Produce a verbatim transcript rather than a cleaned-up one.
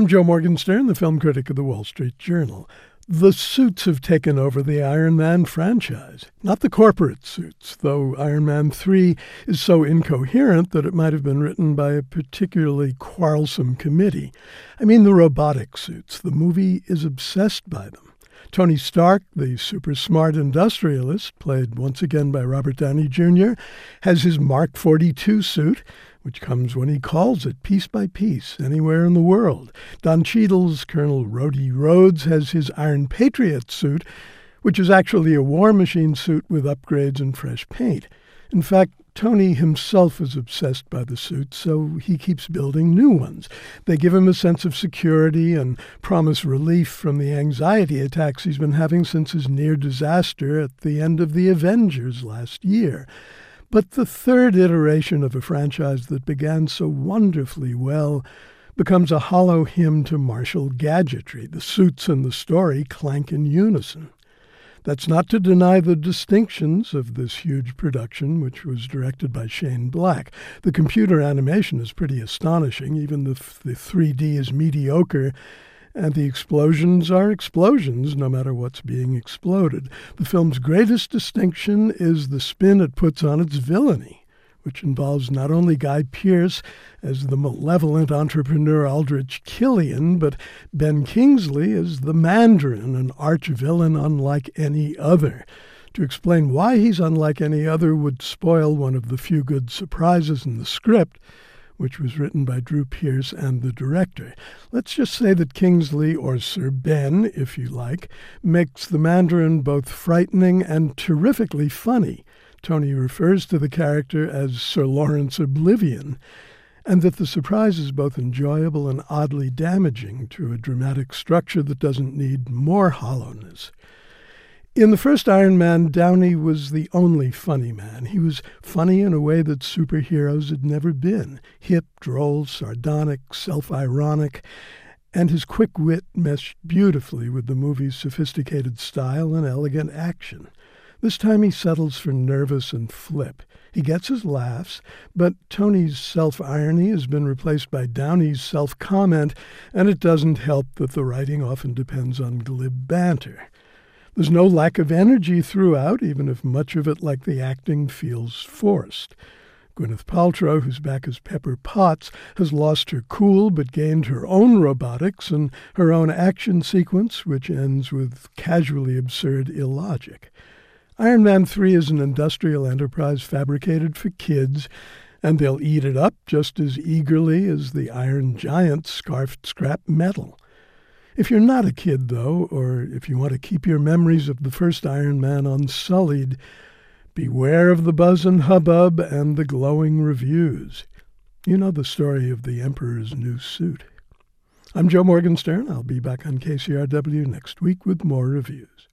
I'm Joe Morgenstern, the film critic of the Wall Street Journal. The suits have taken over the Iron Man franchise, not the corporate suits, though Iron Man three is so incoherent that it might have been written by a particularly quarrelsome committee. I mean the robotic suits. The movie is obsessed by them. Tony Stark, the super-smart industrialist, played once again by Robert Downey Junior, has his Mark forty-two suit, which comes when he calls it, piece by piece, anywhere in the world. Don Cheadle's Colonel Rhodey Rhodes has his Iron Patriot suit, which is actually a war machine suit with upgrades and fresh paint. In fact, Tony himself is obsessed by the suit, so he keeps building new ones. They give him a sense of security and promise relief from the anxiety attacks he's been having since his near disaster at the end of The Avengers last year. But the third iteration of a franchise that began so wonderfully well becomes a hollow hymn to martial gadgetry. The suits and the story clank in unison. That's not to deny the distinctions of this huge production, which was directed by Shane Black. The computer animation is pretty astonishing, even if the three D is mediocre, and the explosions are explosions, no matter what's being exploded. The film's greatest distinction is the spin it puts on its villainy, which involves not only Guy Pearce as the malevolent entrepreneur Aldrich Killian, but Ben Kingsley as the Mandarin, an arch-villain unlike any other. To explain why he's unlike any other would spoil one of the few good surprises in the script, which was written by Drew Pearce and the director. Let's just say that Kingsley, or Sir Ben, if you like, makes the Mandarin both frightening and terrifically funny. Tony refers to the character as Sir Lawrence Oblivion, and that the surprise is both enjoyable and oddly damaging to a dramatic structure that doesn't need more hollowness. In the first Iron Man, Downey was the only funny man. He was funny in a way that superheroes had never been. Hip, droll, sardonic, self-ironic, and his quick wit meshed beautifully with the movie's sophisticated style and elegant action. This time he settles for nervous and flip. He gets his laughs, but Tony's self-irony has been replaced by Downey's self-comment, and it doesn't help that the writing often depends on glib banter. There's no lack of energy throughout, even if much of it, like the acting, feels forced. Gwyneth Paltrow, who's back as Pepper Potts, has lost her cool but gained her own robotics and her own action sequence, which ends with casually absurd illogic. Iron Man three is an industrial enterprise fabricated for kids, and they'll eat it up just as eagerly as the Iron Giant scarfed scrap metal. If you're not a kid, though, or if you want to keep your memories of the first Iron Man unsullied, beware of the buzz and hubbub and the glowing reviews. You know the story of the Emperor's new suit. I'm Joe Morgenstern. I'll be back on K C R W next week with more reviews.